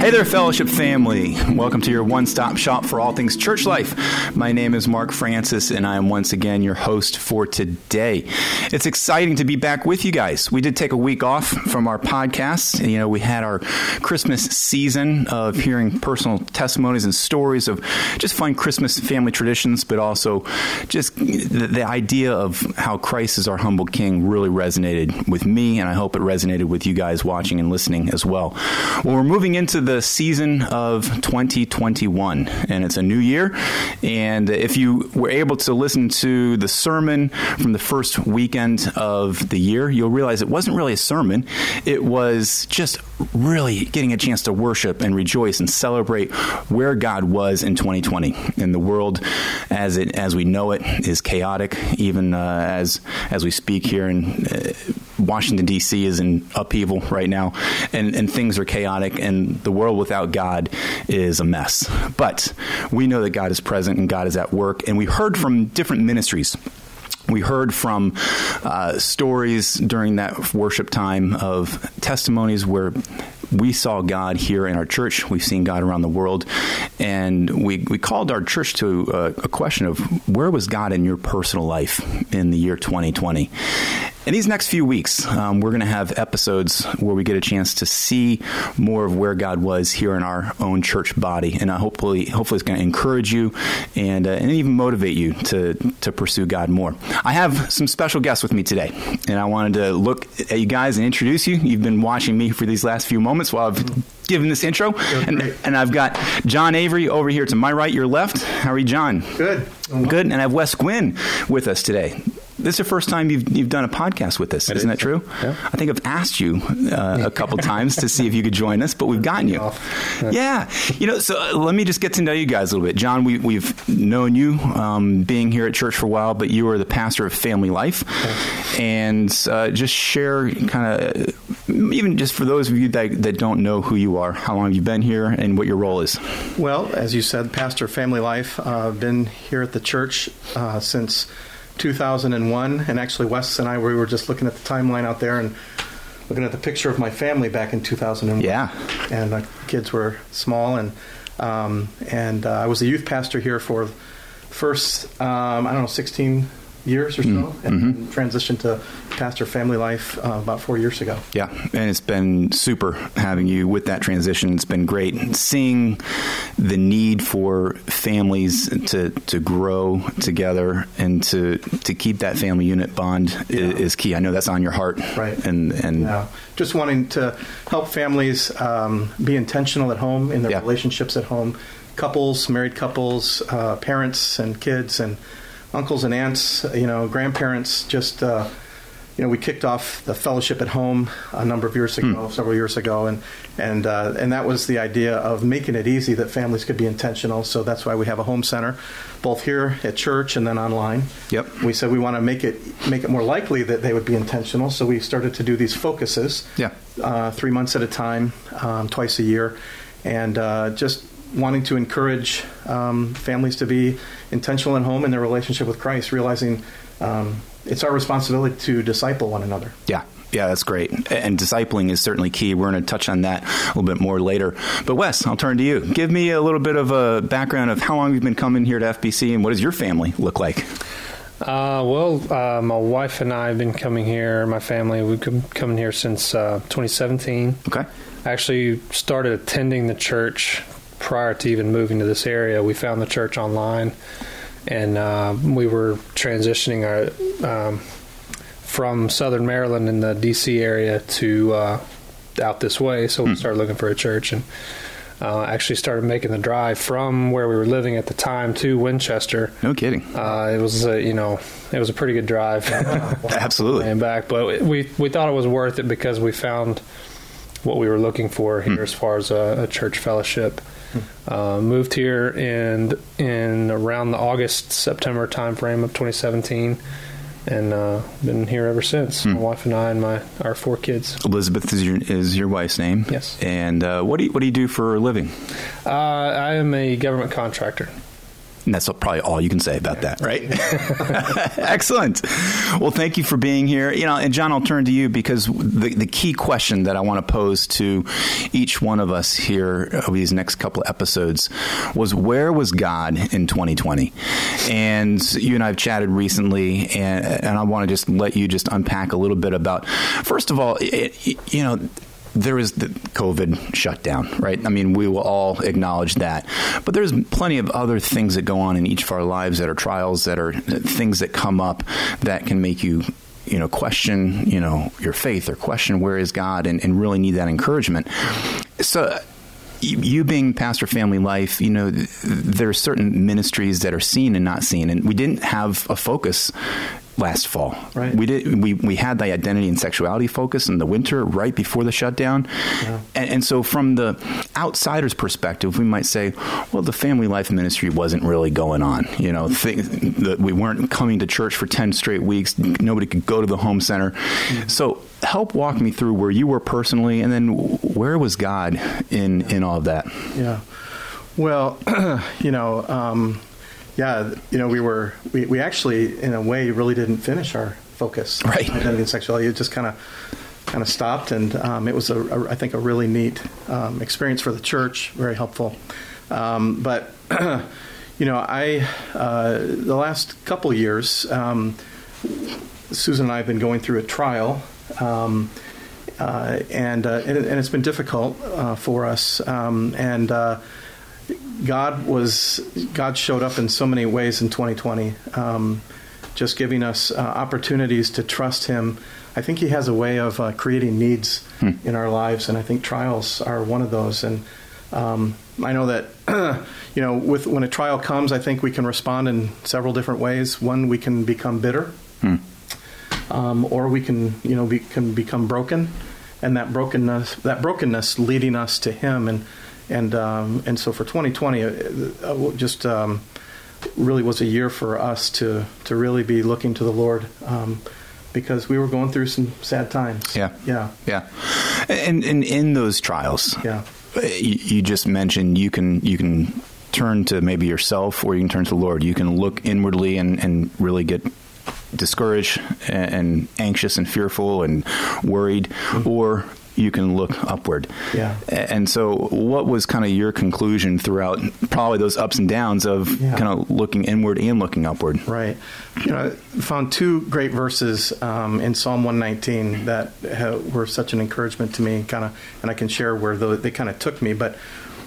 Hey there, fellowship family. Welcome to your one-stop shop for all things church life. My name is Mark Francis, and I am once again your host for today. It's exciting to be back with you guys. We did take a week off from our podcast. You know, we had our Christmas season of hearing personal testimonies and stories of just fun Christmas family traditions, but also just the idea of how Christ is our humble King really resonated with me, and I hope it resonated with you guys watching and listening as well. Well, we're moving into the season of 2021, and it's a new year. And if you were able to listen to the sermon from the first weekend of the year, you'll realize it wasn't really a sermon. It was just really getting a chance to worship and rejoice and celebrate where God was in 2020. And the world as we know it is chaotic, even as we speak here in Washington, D.C. is in upheaval right now, and things are chaotic, and the world without God is a mess. But we know that God is present and God is at work, and we heard from different ministries. We heard from stories during that worship time of testimonies where we saw God here in our church. We've seen God around the world. And we called our church to a question of where was God in your personal life in the year 2020? In these next few weeks, we're going to have episodes where we get a chance to see more of where God was here in our own church body. And hopefully it's going to encourage you and even motivate you to pursue God more. I have some special guests with me today, and I wanted to look at you guys and introduce you. You've been watching me for these last few moments while I've given this intro. And I've got John Avery over here to my right, your left. How are you, John? Good. Good. And I have Wes Guynn with us today. This is the first time you've done a podcast with us, isn't that true? Yeah. I think I've asked you a couple times to see if you could join us, but we've gotten you. Yeah. You know, so let me just get to know you guys a little bit. John, we've known you being here at church for a while, but you are the pastor of Family Life. Okay. And just share kind of, even just for those of you that don't know who you are, how long have you been here and what your role is? Well, as you said, pastor of Family Life. I've been here at the church since 2001, and actually Wes and I, we were just looking at the timeline out there and looking at the picture of my family back in 2001. Yeah. And my kids were small, and I was a youth pastor here for the first, 16 years or so, and transitioned to pastor Family Life about 4 years ago. Yeah, and it's been super having you with that transition. It's been great seeing the need for families to grow together and to keep that family unit bond is key. I know that's on your heart. Right. And just wanting to help families be intentional at home in their relationships at home, couples, married couples, parents and kids and uncles and aunts, grandparents. Just, we kicked off the fellowship at home several years ago, and that was the idea of making it easy that families could be intentional. So that's why we have a home center, both here at church and then online. Yep. We said we want to make it more likely that they would be intentional. So we started to do these focuses. Yeah. 3 months at a time, twice a year, and just wanting to encourage families to be intentional at home in their relationship with Christ, realizing it's our responsibility to disciple one another. Yeah. Yeah, that's great. And discipling is certainly key. We're going to touch on that a little bit more later. But Wes, I'll turn to you. Give me a little bit of a background of how long you've been coming here to FBC and what does your family look like? My wife and I have been coming here. My family, we've been coming here since 2017. Okay. I actually started attending the church prior to even moving to this area. We found the church online, and we were transitioning from Southern Maryland in the D.C. area to out this way, so we started looking for a church, and actually started making the drive from where we were living at the time to Winchester. No kidding. It was a pretty good drive. Absolutely. And back, but we thought it was worth it because we found what we were looking for here as far as a church fellowship. Moved here in around the August-September time frame of 2017, and been here ever since. My wife and I and our four kids. Elizabeth is your wife's name. Yes. And what do you do for a living? I am a government contractor. And that's probably all you can say about that, right? Excellent. Well, thank you for being here. You know, and John, I'll turn to you because the key question that I want to pose to each one of us here over these next couple of episodes was, where was God in 2020? And you and I have chatted recently, and I want to just let you just unpack a little bit about, first of all, you know, there is the COVID shutdown, right? I mean, we will all acknowledge that. But there's plenty of other things that go on in each of our lives that are trials, that are things that come up that can make you, you know, question, you know, your faith or question where is God, and really need that encouragement. So you being pastor of Family Life, you know, there are certain ministries that are seen and not seen. And we didn't have a focus last fall. Right. We had the identity and sexuality focus in the winter right before the shutdown. Yeah. And so from the outsider's perspective, we might say, well, the Family Life ministry wasn't really going on. You know, we weren't coming to church for 10 straight weeks. Nobody could go to the home center. Mm-hmm. So help walk me through where you were personally, and then where was God in all of that? Yeah. Well, you know, yeah, you know, we actually, in a way, really didn't finish our focus on identity and sexuality. It just kind of stopped, and it was, I think, a really neat experience for the church, very helpful. But, you know, the last couple years, Susan and I have been going through a trial, and it's been difficult for us, God showed up in so many ways in 2020, just giving us opportunities to trust him. I think he has a way of creating needs in our lives, and I think trials are one of those. And I know that, you know, when a trial comes, I think we can respond in several different ways. One, we can become bitter, or we can, you know, can become broken, and that brokenness leading us to him. And so for 2020, just really was a year for us to really be looking to the Lord, because we were going through some sad times. Yeah. And in those trials, you just mentioned you can turn to maybe yourself, or you can turn to the Lord. You can look inwardly and really get discouraged and anxious and fearful and worried, or you can look upward. Yeah. And so what was kind of your conclusion throughout probably those ups and downs of kind of looking inward and looking upward? Right. You know, I found two great verses in Psalm 119 that were such an encouragement to me, kind of, and I can share where they kind of took me. But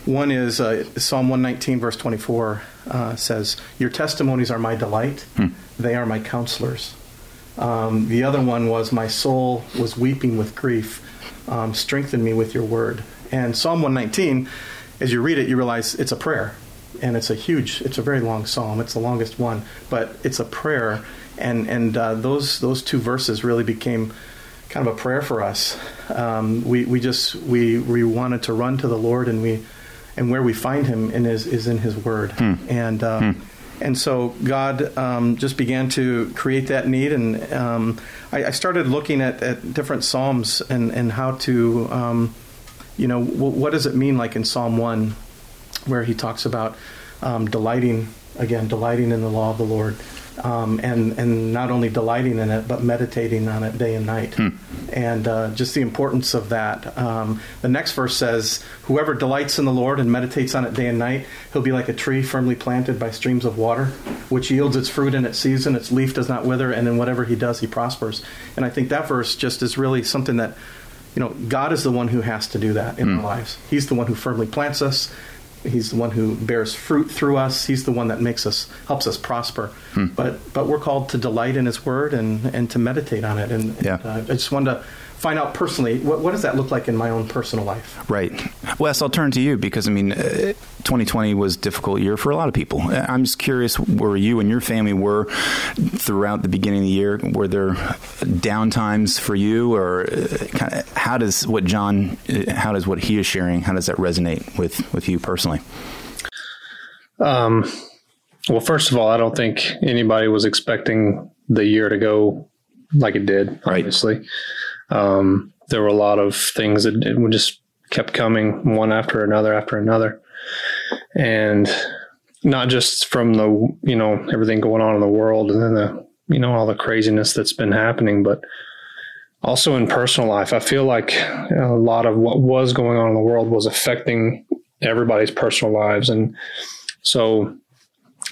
one is Psalm 119, verse 24 says, "Your testimonies are my delight. They are my counselors." The other one was, "My soul was weeping with grief. Strengthen me with your word." And Psalm 119, as you read it, you realize it's a prayer, and it's a very long psalm. It's the longest one, but it's a prayer. And those two verses really became kind of a prayer for us. We wanted to run to the Lord, and where we find him is in his word. And so God just began to create that need, and I started looking at different psalms and how to, you know, what does it mean, like in Psalm 1, where he talks about delighting in the law of the Lord, and not only delighting in it, but meditating on it day and night, and just the importance of that. The next verse says, "Whoever delights in the Lord and meditates on it day and night, he'll be like a tree firmly planted by streams of water, which yields its fruit in its season, its leaf does not wither, and in whatever he does, he prospers." And I think that verse just is really something that, you know, God is the one who has to do that in our lives. He's the one who firmly plants us. He's the one who bears fruit through us. He's the one that helps us prosper. But we're called to delight in his word and to meditate on it. And I just wanted to find out personally, what does that look like in my own personal life? Right. Wes, I'll turn to you because, I mean, 2020 was a difficult year for a lot of people. I'm just curious where you and your family were throughout the beginning of the year. Were there down times for you, or kind of how does what he is sharing, how does that resonate with you personally? Well, first of all, I don't think anybody was expecting the year to go like it did, obviously. Right. There were a lot of things that just kept coming one after another. And not just from the, you know, everything going on in the world and then the, you know, all the craziness that's been happening, but also in personal life. I feel like a lot of what was going on in the world was affecting everybody's personal lives. And so,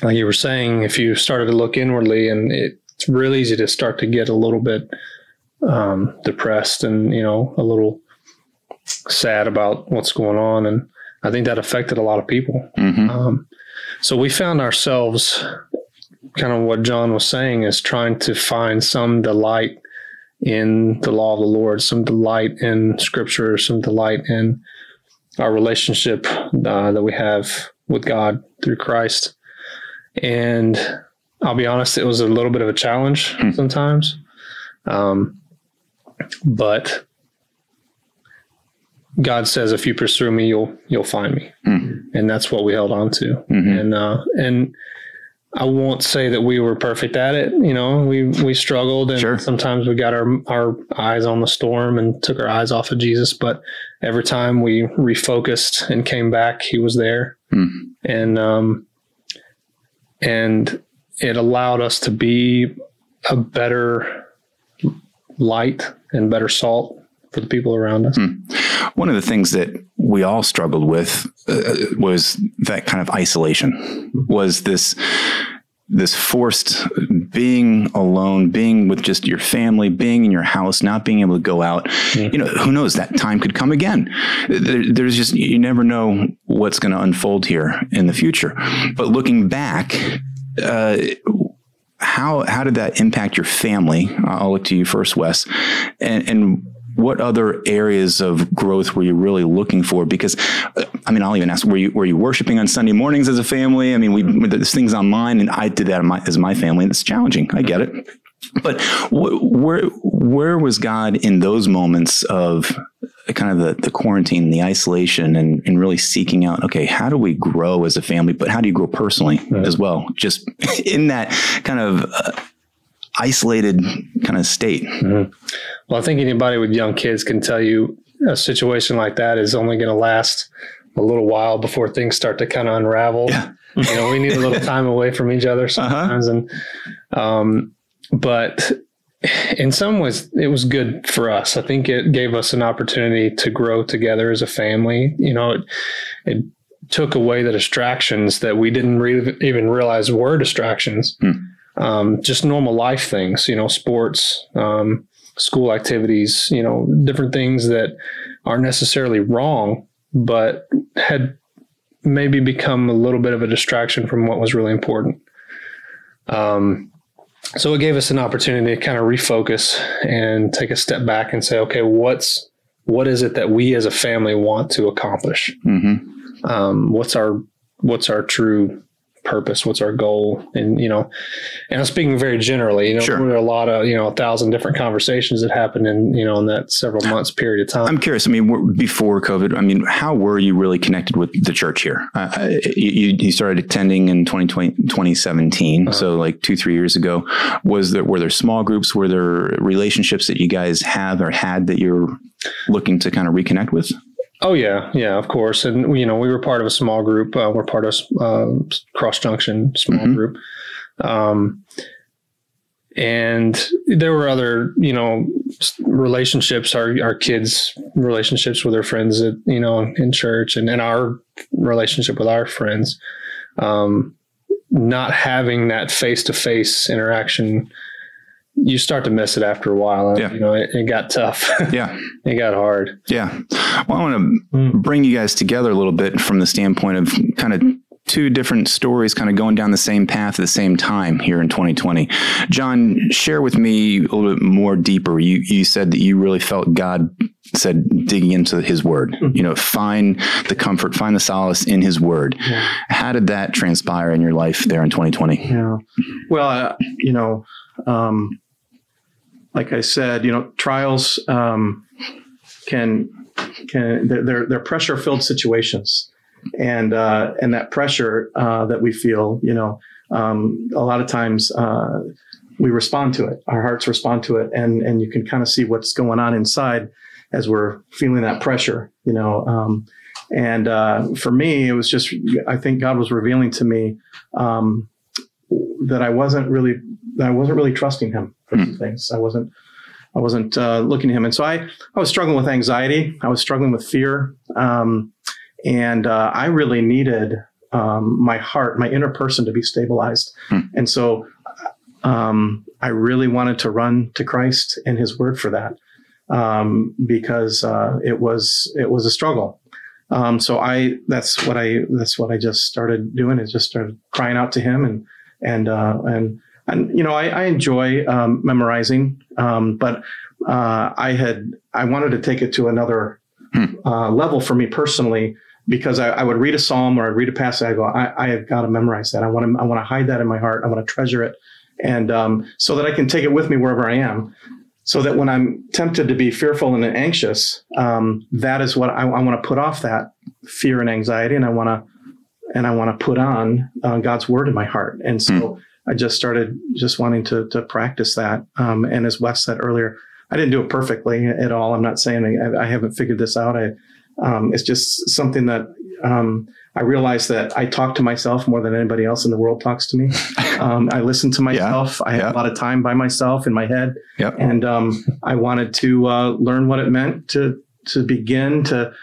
like you were saying, if you started to look inwardly, and it's real easy to start to get a little bit depressed and, you know, a little sad about what's going on. And I think that affected a lot of people. Mm-hmm. So we found ourselves kind of what John was saying is trying to find some delight in the law of the Lord, some delight in scripture, some delight in our relationship that we have with God through Christ. And I'll be honest, it was a little bit of a challenge sometimes. But God says, if you pursue me, you'll find me. Mm-hmm. And that's what we held on to. Mm-hmm. And I won't say that we were perfect at it. You know, we struggled, and sure, sometimes we got our eyes on the storm and took our eyes off of Jesus. But every time we refocused and came back, he was there. Mm-hmm. And it allowed us to be a better light and better salt for the people around us. Mm. One of the things that we all struggled with was that kind of isolation, was this forced being alone, being with just your family, being in your house, not being able to go out. Mm-hmm. You know, who knows, that time could come again. There's just, you never know what's going to unfold here in the future. But looking back, how did that impact your family? I'll look to you first, Wes. And what other areas of growth were you really looking for? Because, I mean, I'll even ask, were you worshiping on Sunday mornings as a family? I mean, there's things online, and I did that as my family, and it's challenging. I get it. But where was God in those moments of kind of the quarantine, the isolation, and really seeking out, okay, how do we grow as a family? But how do you grow personally as well? Just in that kind of isolated kind of state. Mm-hmm. Well, I think anybody with young kids can tell you a situation like that is only going to last a little while before things start to kind of unravel. Yeah. You know, we need a little time away from each other sometimes. Uh-huh. And, but in some ways it was good for us. I think it gave us an opportunity to grow together as a family. You know, it took away the distractions that we didn't even realize were distractions. Mm. Just normal life things, you know, sports, school activities, you know, different things that aren't necessarily wrong, but had maybe become a little bit of a distraction from what was really important. So it gave us an opportunity to kind of refocus and take a step back and say, okay, what is it that we as a family want to accomplish? Mm-hmm. What's our true purpose? What's our goal? And, you know, and I'm speaking very generally, you know, sure, there were a lot of, you know, 1,000 different conversations that happened in that several months period of time. I'm curious. I mean, before COVID, I mean, how were you really connected with the church here? You started attending in 2017. Uh-huh. So like 2-3 years ago, were there small groups? Were there relationships that you guys have or had that you're looking to kind of reconnect with? Oh, yeah. Yeah, of course. And, you know, we were part of a small group. We're part of Cross Junction small mm-hmm. group. And there were other, you know, relationships, our kids' relationships with their friends, at, you know, in church, and in our relationship with our friends. Not having that face-to-face interaction, you start to miss it after a while. Yeah. You know, it got tough. Yeah. It got hard. Yeah. Well, I want to bring you guys together a little bit from the standpoint of kind of two different stories kind of going down the same path at the same time here in 2020. John, share with me a little bit more deeper. You said that you really felt God said digging into his word, mm-hmm. you know, find the comfort, find the solace in his word. Yeah. How did that transpire in your life there in 2020? Yeah. Well, you know, like I said, you know, trials can they're pressure filled situations, and that pressure that we feel, you know, a lot of times we respond to it. Our hearts respond to it, and you can kind of see what's going on inside as we're feeling that pressure, you know, And for me, it was just, I think God was revealing to me that I wasn't really trusting him for some things. I wasn't looking to him. And so I was struggling with anxiety. I was struggling with fear. And I really needed my heart, my inner person, to be stabilized. And so I really wanted to run to Christ and his word for that, because it was a struggle. So that's what I just started doing, is just started crying out to him. And you know, I enjoy memorizing, but I wanted to take it to another level for me personally, because I would read a psalm or I'd read a passage. I go, I have got to memorize that. I want to hide that in my heart. I want to treasure it. And so that I can take it with me wherever I am. So that when I'm tempted to be fearful and anxious, that is what I want to put off, that fear and anxiety. And I want to put on God's word in my heart. And so I just started just wanting to practice that. And as Wes said earlier, I didn't do it perfectly at all. I'm not saying I haven't figured this out. It's just something that I realized that I talk to myself more than anybody else in the world talks to me. I listen to myself. Yeah, I had a lot of time by myself in my head. Yep. And I wanted to learn what it meant to begin to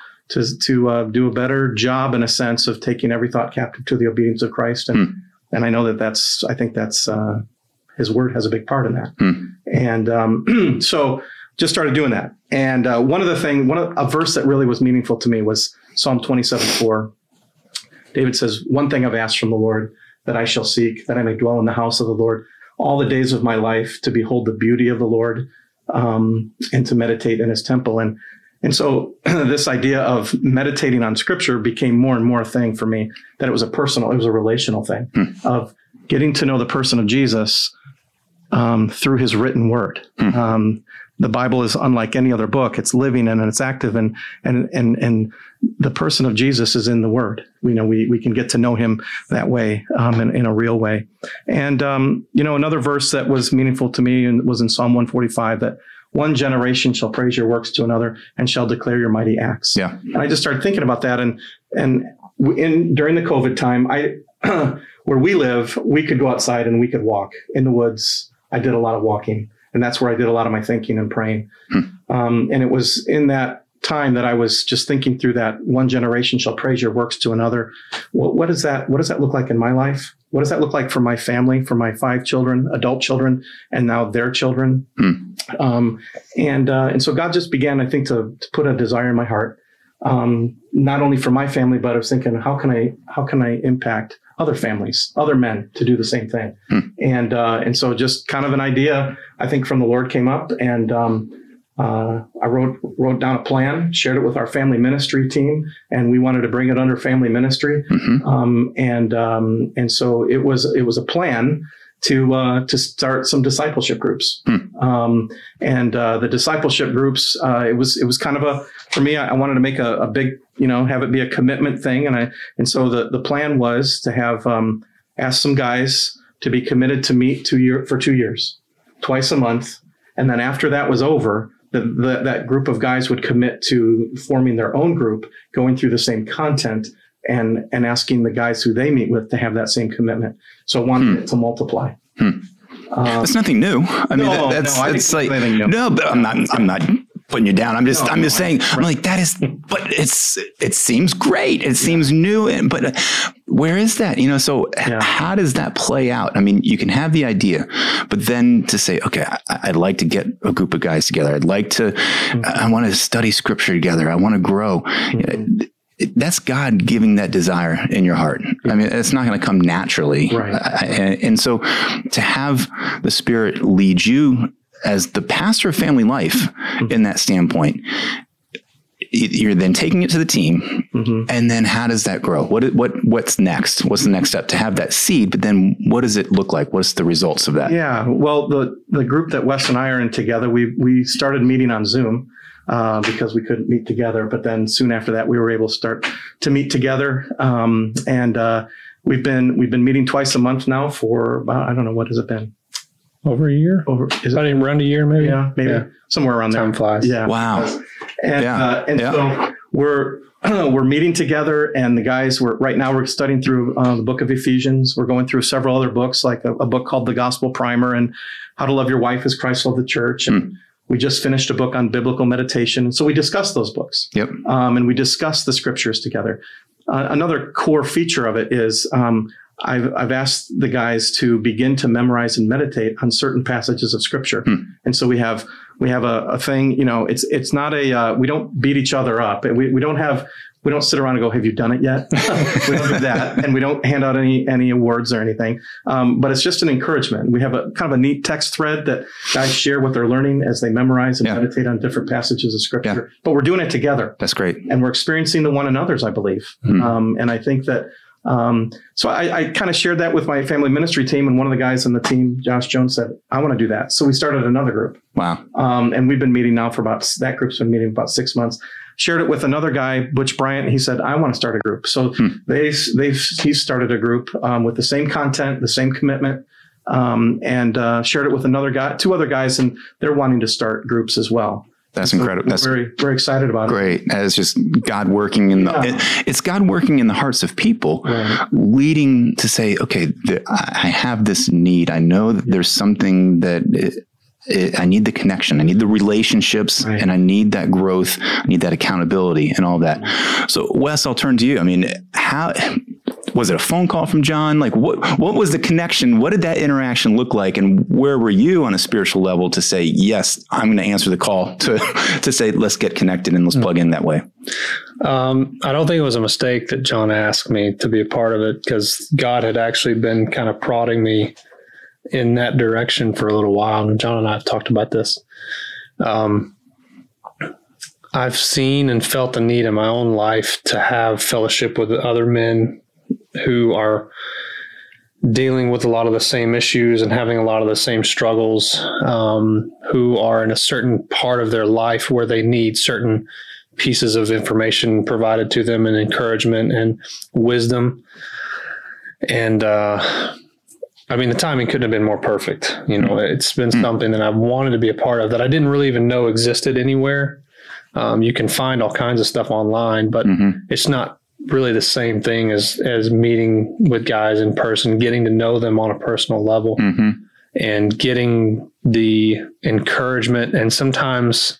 do a better job, in a sense, of taking every thought captive to the obedience of Christ. And I know I think his word has a big part in that. And so just started doing that. And a verse that really was meaningful to me was Psalm 27:4. David says, "One thing I've asked from the Lord, that I shall seek, that I may dwell in the house of the Lord all the days of my life, to behold the beauty of the Lord, and to meditate in his temple." And so this idea of meditating on scripture became more and more a thing for me, that it was a relational thing of getting to know the person of Jesus through his written word. The Bible is unlike any other book. It's living and it's active, and the person of Jesus is in the word. You know, we can get to know him that way, in a real way. And, you know, another verse that was meaningful to me was in Psalm 145, that one generation shall praise your works to another and shall declare your mighty acts. Yeah. And I just started thinking about that. And during the COVID time, where we live, we could go outside and we could walk in the woods. I did a lot of walking, and that's where I did a lot of my thinking and praying. And it was in that time that I was just thinking through that one generation shall praise your works to another. What does that look like in my life? What does that look like for my family, for my 5 children, adult children, and now their children? And so God just began, I think, to put a desire in my heart, not only for my family, but I was thinking, how can I impact other families, other men, to do the same thing? And so just kind of an idea, I think, from the Lord came up, and I wrote down a plan, shared it with our family ministry team, and we wanted to bring it under family ministry. And so it was a plan to start some discipleship groups. The discipleship groups, it was kind of for me, I wanted to make a big, you know, have it be a commitment thing. And so the plan was to have, asked some guys to be committed to meet for 2 years, twice a month. And then after that was over, that group of guys would commit to forming their own group, going through the same content, and asking the guys who they meet with to have that same commitment. So I wanted it to multiply. That's nothing new. I'm not putting you down. I'm just saying, right. I'm like, it seems great. It seems new. But where is that? You know, so how does that play out? I mean, you can have the idea, but then to say, okay, I'd like to get a group of guys together. I'd like to, I want to study scripture together. I want to grow. That's God giving that desire in your heart. I mean, it's not going to come naturally. Right. And so to have the Spirit lead you as the pastor of family life in that standpoint, you're then taking it to the team. And then how does that grow? What's next? What's the next step to have that seed? But then what does it look like? What's the results of that? Yeah. Well, the group that Wes and I are in together, we started meeting on Zoom, because we couldn't meet together. But then soon after that, we were able to start to meet together. We've been meeting twice a month now for about, I don't know, what has it been? Over a year? Around a year, maybe? Yeah, maybe. Yeah. Somewhere around there. Time flies. Yeah. Wow. And so We're meeting together, and the guys, we're studying through the book of Ephesians. We're going through several other books, like a book called The Gospel Primer and How to Love Your Wife as Christ Loved the Church. And we just finished a book on biblical meditation. And so we discussed those books. Yep. And we discussed the scriptures together. Another core feature of it is I've asked the guys to begin to memorize and meditate on certain passages of scripture. And so we have a thing, you know, it's not a, we don't beat each other up. We don't sit around and go, have you done it yet? We don't do that. And we don't hand out any awards or anything. But it's just an encouragement. We have a kind of a neat text thread that guys share what they're learning as they memorize and meditate on different passages of scripture, but we're doing it together. That's great. And we're experiencing the one another's, I believe. And I think that, so I kind of shared that with my family ministry team, and one of the guys on the team, Josh Jones, said, I want to do that. So we started another group. Wow. And we've been meeting now for that group's been meeting about 6 months. Shared it with another guy, Butch Bryant. He said, I want to start a group. So he started a group, with the same content, the same commitment, and shared it with another guy, two other guys, and they're wanting to start groups as well. That's incredible. We're very, very excited about it. Great. That is just God working in it's God working in the hearts of people, leading to say, okay, I have this need. I know that there's something that I need the connection. I need the relationships, and I need that growth. I need that accountability and all that. So, Wes, I'll turn to you. I mean, how was it? A phone call from John? Like, what was the connection? What did that interaction look like? And where were you on a spiritual level to say, yes, I'm going to answer the call to say, let's get connected and let's plug in that way? I don't think it was a mistake that John asked me to be a part of it, because God had actually been kind of prodding me in that direction for a little while. And John and I have talked about this. I've seen and felt the need in my own life to have fellowship with other men who are dealing with a lot of the same issues and having a lot of the same struggles, who are in a certain part of their life where they need certain pieces of information provided to them and encouragement and wisdom. And, I mean, the timing couldn't have been more perfect. You know, it's been something that I've wanted to be a part of that I didn't really even know existed anywhere. You can find all kinds of stuff online, but it's not really the same thing as meeting with guys in person, getting to know them on a personal level and getting the encouragement and sometimes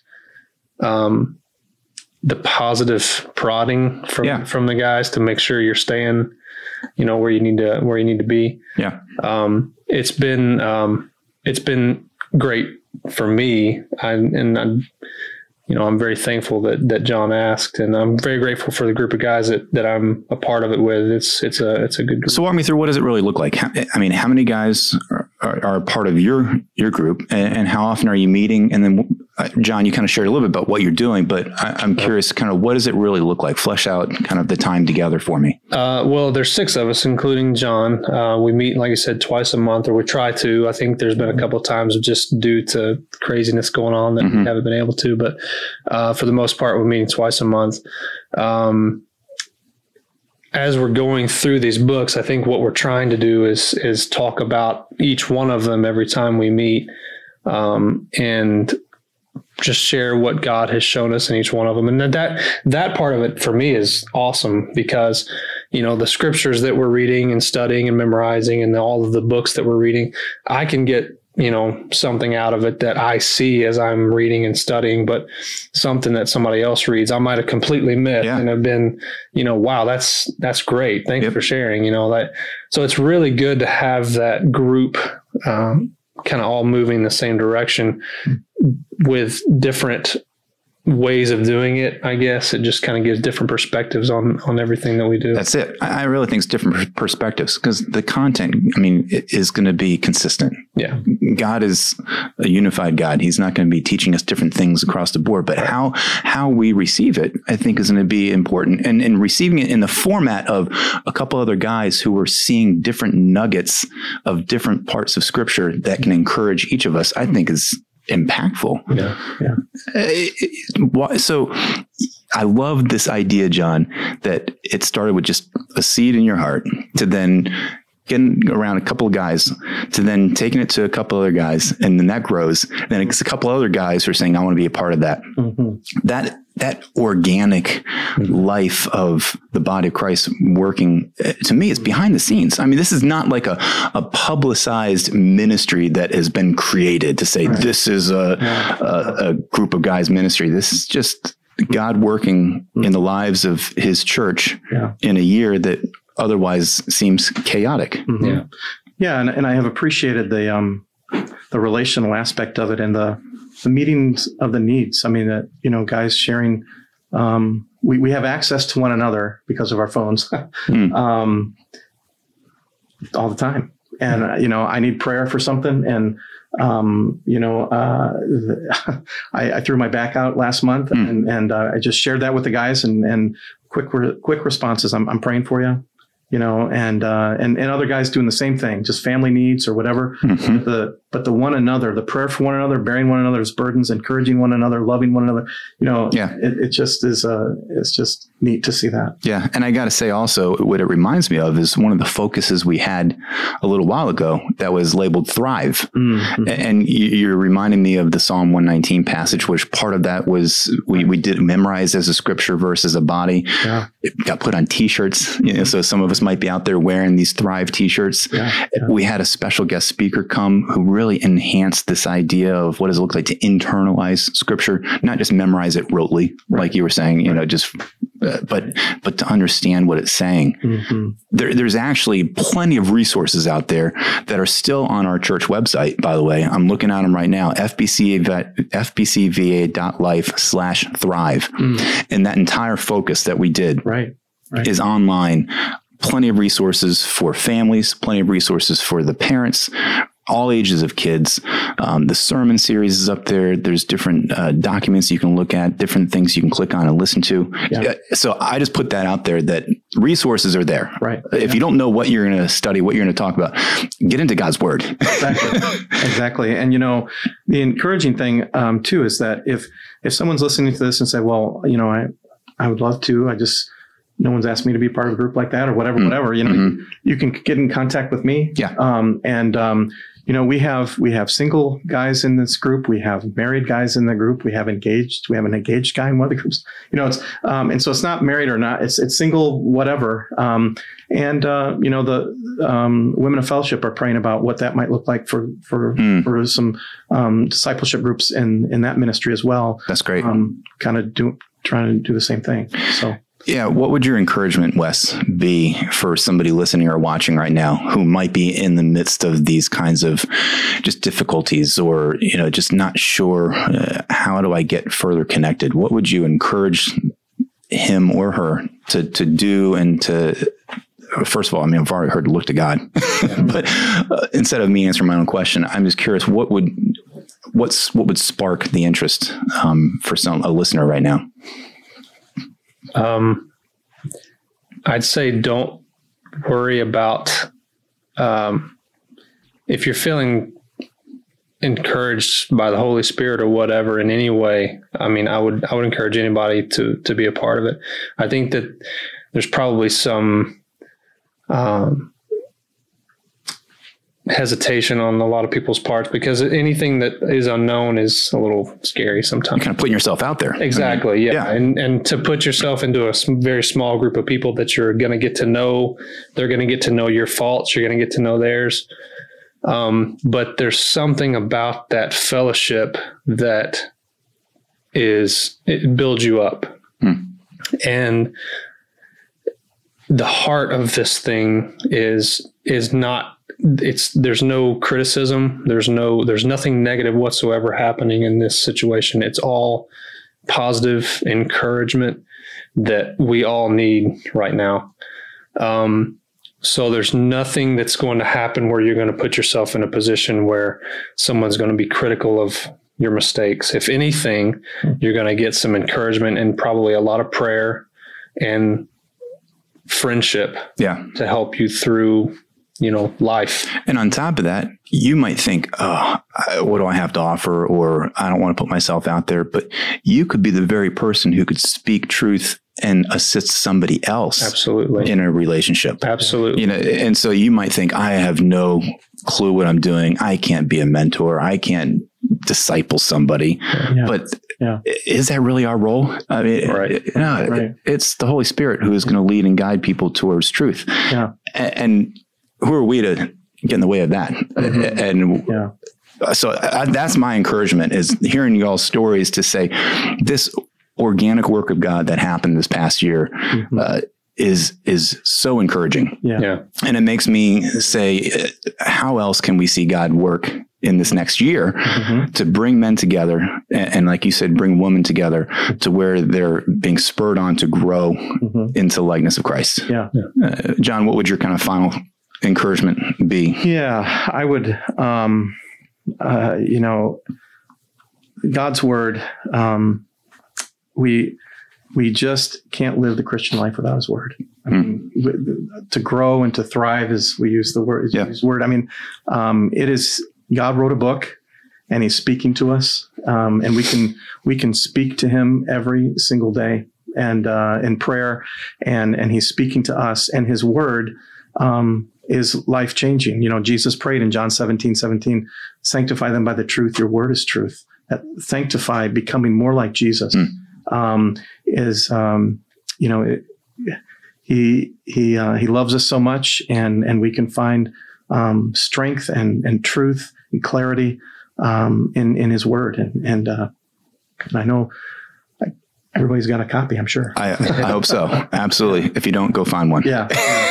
the positive prodding from the guys to make sure you're staying, you know, where you need to be. Yeah. It's been great for me. I'm very thankful that John asked, and I'm very grateful for the group of guys that I'm a part of it with. It's a good group. So walk me through, what does it really look like? I mean, how many guys are a part of your group, and how often are you meeting? And then John, you kind of shared a little bit about what you're doing, but I'm curious, kind of what does it really look like? Flesh out kind of the time together for me. Well, there's 6 of us, including John. We meet, like I said, twice a month, or we try to. I think there's been a couple of times just due to craziness going on that we haven't been able to, but for the most part, we're meeting twice a month. As we're going through these books, I think what we're trying to do is talk about each one of them every time we meet, and just share what God has shown us in each one of them. And that part of it for me is awesome, because, you know, the scriptures that we're reading and studying and memorizing and all of the books that we're reading, I can get, you know, something out of it that I see as I'm reading and studying, but something that somebody else reads, I might have completely missed and have been, you know, wow, that's great. Thanks for sharing, you know, that. So it's really good to have that group, kind of all moving the same direction with different ways of doing it. I guess it just kind of gives different perspectives on everything that we do. That's it. I really think it's different perspectives, because the content, I mean, it is going to be consistent. Yeah. God is a unified God. He's not going to be teaching us different things across the board, but how we receive it, I think, is going to be important, and receiving it in the format of a couple other guys who are seeing different nuggets of different parts of scripture that can encourage each of us, I think is impactful. So I love this idea, John, that it started with just a seed in your heart to then getting around a couple of guys to then taking it to a couple other guys. And then that grows. And then it's a couple other guys who are saying, I want to be a part of that. Mm-hmm. That organic life of the body of Christ working, to me, is behind the scenes. I mean, this is not like a publicized ministry that has been created to say, right, this is a group of guys ministry. This is just God working in the lives of his church in a year that otherwise seems chaotic. Mm-hmm. Yeah. Yeah. And I have appreciated the relational aspect of it and the meetings of the needs. I mean, that, you know, guys sharing, we have access to one another because of our phones all the time. And, you know, I need prayer for something. And, you know, I threw my back out last month and I just shared that with the guys and quick responses. I'm praying for you. You know, and other guys doing the same thing, just family needs or whatever. Mm-hmm. But the one another, the prayer for one another, bearing one another's burdens, encouraging one another, loving one another. You know, it just is. It's just neat to see that. Yeah, and I got to say also, what it reminds me of is one of the focuses we had a little while ago that was labeled Thrive, and you're reminding me of the Psalm 119 passage, which part of that was we did memorize as a scripture verse as a body. Yeah. It got put on T-shirts, you know, so some of us might be out there wearing these Thrive T-shirts. Yeah, yeah. We had a special guest speaker come who really enhanced this idea of what does it look like to internalize scripture, not just memorize it rotely, like you were saying, you know, just but to understand what it's saying. Mm-hmm. There's actually plenty of resources out there that are still on our church website, by the way. I'm looking at them right now, fbcva.life/thrive. And that entire focus that we did is online. Plenty of resources for families, plenty of resources for the parents, all ages of kids. The sermon series is up there. There's different documents you can look at, different things you can click on and listen to. Yeah. So I just put that out there that resources are there. Right. If you don't know what you're going to study, what you're going to talk about, get into God's word. Exactly. And, you know, the encouraging thing too, is that if someone's listening to this and say, well, you know, I would love to, no one's asked me to be part of a group like that or whatever, you know, you can get in contact with me. Yeah. You know, we have single guys in this group. We have married guys in the group. We have an engaged guy in one of the groups, you know, and so it's not married or not, it's single, whatever. You know, the Women of Fellowship are praying about what that might look like for some, discipleship groups in that ministry as well. That's great. Trying to do the same thing. So. Yeah. What would your encouragement, Wes, be for somebody listening or watching right now who might be in the midst of these kinds of just difficulties or, you know, just not sure how do I get further connected? What would you encourage him or her to do and to, first of all, I mean, I've already heard look to God, but instead of me answering my own question, I'm just curious, what would spark the interest for a listener right now? I'd say don't worry about if you're feeling encouraged by the Holy Spirit or whatever in any way. I mean, I would encourage anybody to be a part of it. I think that there's probably some hesitation on a lot of people's parts because anything that is unknown is a little scary sometimes. You're kind of putting yourself out there. Exactly. I mean, yeah. And to put yourself into a very small group of people that you're going to get to know, they're going to get to know your faults. You're going to get to know theirs. But there's something about that fellowship that it builds you up. And the heart of this thing is not, there's no criticism. There's nothing negative whatsoever happening in this situation. It's all positive encouragement that we all need right now. So there's nothing that's going to happen where you're going to put yourself in a position where someone's going to be critical of your mistakes. If anything, you're going to get some encouragement and probably a lot of prayer and friendship to help you through life. And on top of that, you might think, oh, what do I have to offer? Or I don't want to put myself out there, but you could be the very person who could speak truth and assist somebody else. Absolutely. In a relationship. Absolutely. And so you might think, I have no clue what I'm doing. I can't be a mentor. I can't disciple somebody. Yeah. But yeah. Is that really our role? I mean, it's the Holy Spirit who is going to lead and guide people towards truth. Yeah. And who are we to get in the way of that? Mm-hmm. And so that's my encouragement, is hearing y'all's stories to say this organic work of God that happened this past year, mm-hmm. Is so encouraging. Yeah. Yeah. And it makes me say, how else can we see God work in this next year, mm-hmm. to bring men together and like you said, bring women together to where they're being spurred on to grow mm-hmm. into likeness of Christ. Yeah. Yeah. John, what would your kind of final encouragement be? Yeah, I would, God's word, we just can't live the Christian life without his word. I mean, to grow and to thrive, as we use the word, his word. I mean, it is, God wrote a book and he's speaking to us. And we can speak to him every single day and, in prayer, and he's speaking to us, and his word, is life changing. Jesus prayed in John 17:17, sanctify them by the truth. Your word is truth. That sanctify, becoming more like Jesus. Mm. He loves us so much, and we can find strength and truth and clarity in his word. And I know everybody's got a copy, I'm sure. I hope so. Absolutely. If you don't, go find one. Yeah.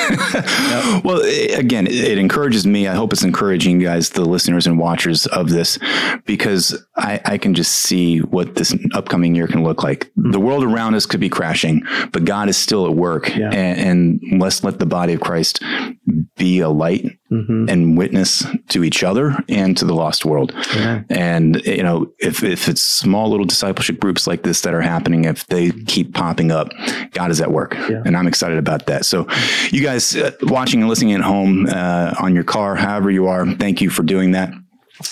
Yep. Well, again, it encourages me. I hope it's encouraging you guys, the listeners and watchers of this, because I can just see what this upcoming year can look like. Mm-hmm. The world around us could be crashing, but God is still at work. Yeah. And let's let the body of Christ be a light mm-hmm. and witness to each other and to the lost world. Yeah. And, if it's small little discipleship groups like this that are happening, if they keep popping up, God is at work. Yeah. And I'm excited about that. So you guys watching and listening at home, on your car, however you are, thank you for doing that.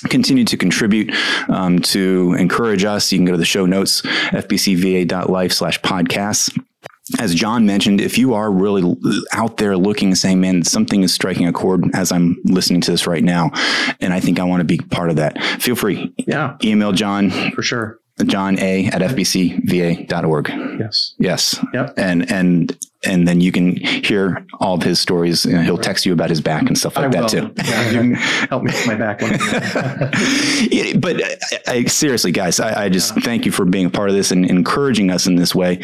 Continue to contribute, to encourage us. You can go to the show notes, fbcva.life/podcasts. As John mentioned, if you are really out there looking and saying, man, something is striking a chord as I'm listening to this right now, and I think I want to be part of that, feel free. Yeah. Email John. For sure. John A at fbcva.org. Yes. Yes. Yep. And then you can hear all of his stories. He'll text you about his back and stuff like that too. Yeah, you can help me with my back. But I seriously, guys, I just thank you for being a part of this and encouraging us in this way.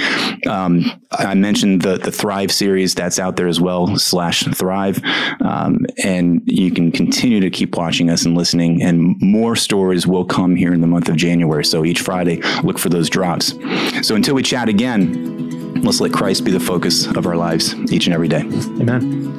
I mentioned the Thrive series that's out there as well, /Thrive. And you can continue to keep watching us and listening, and more stories will come here in the month of January. So each Friday, look for those drops. So until we chat again, let's let Christ be the focus of our lives each and every day. Amen.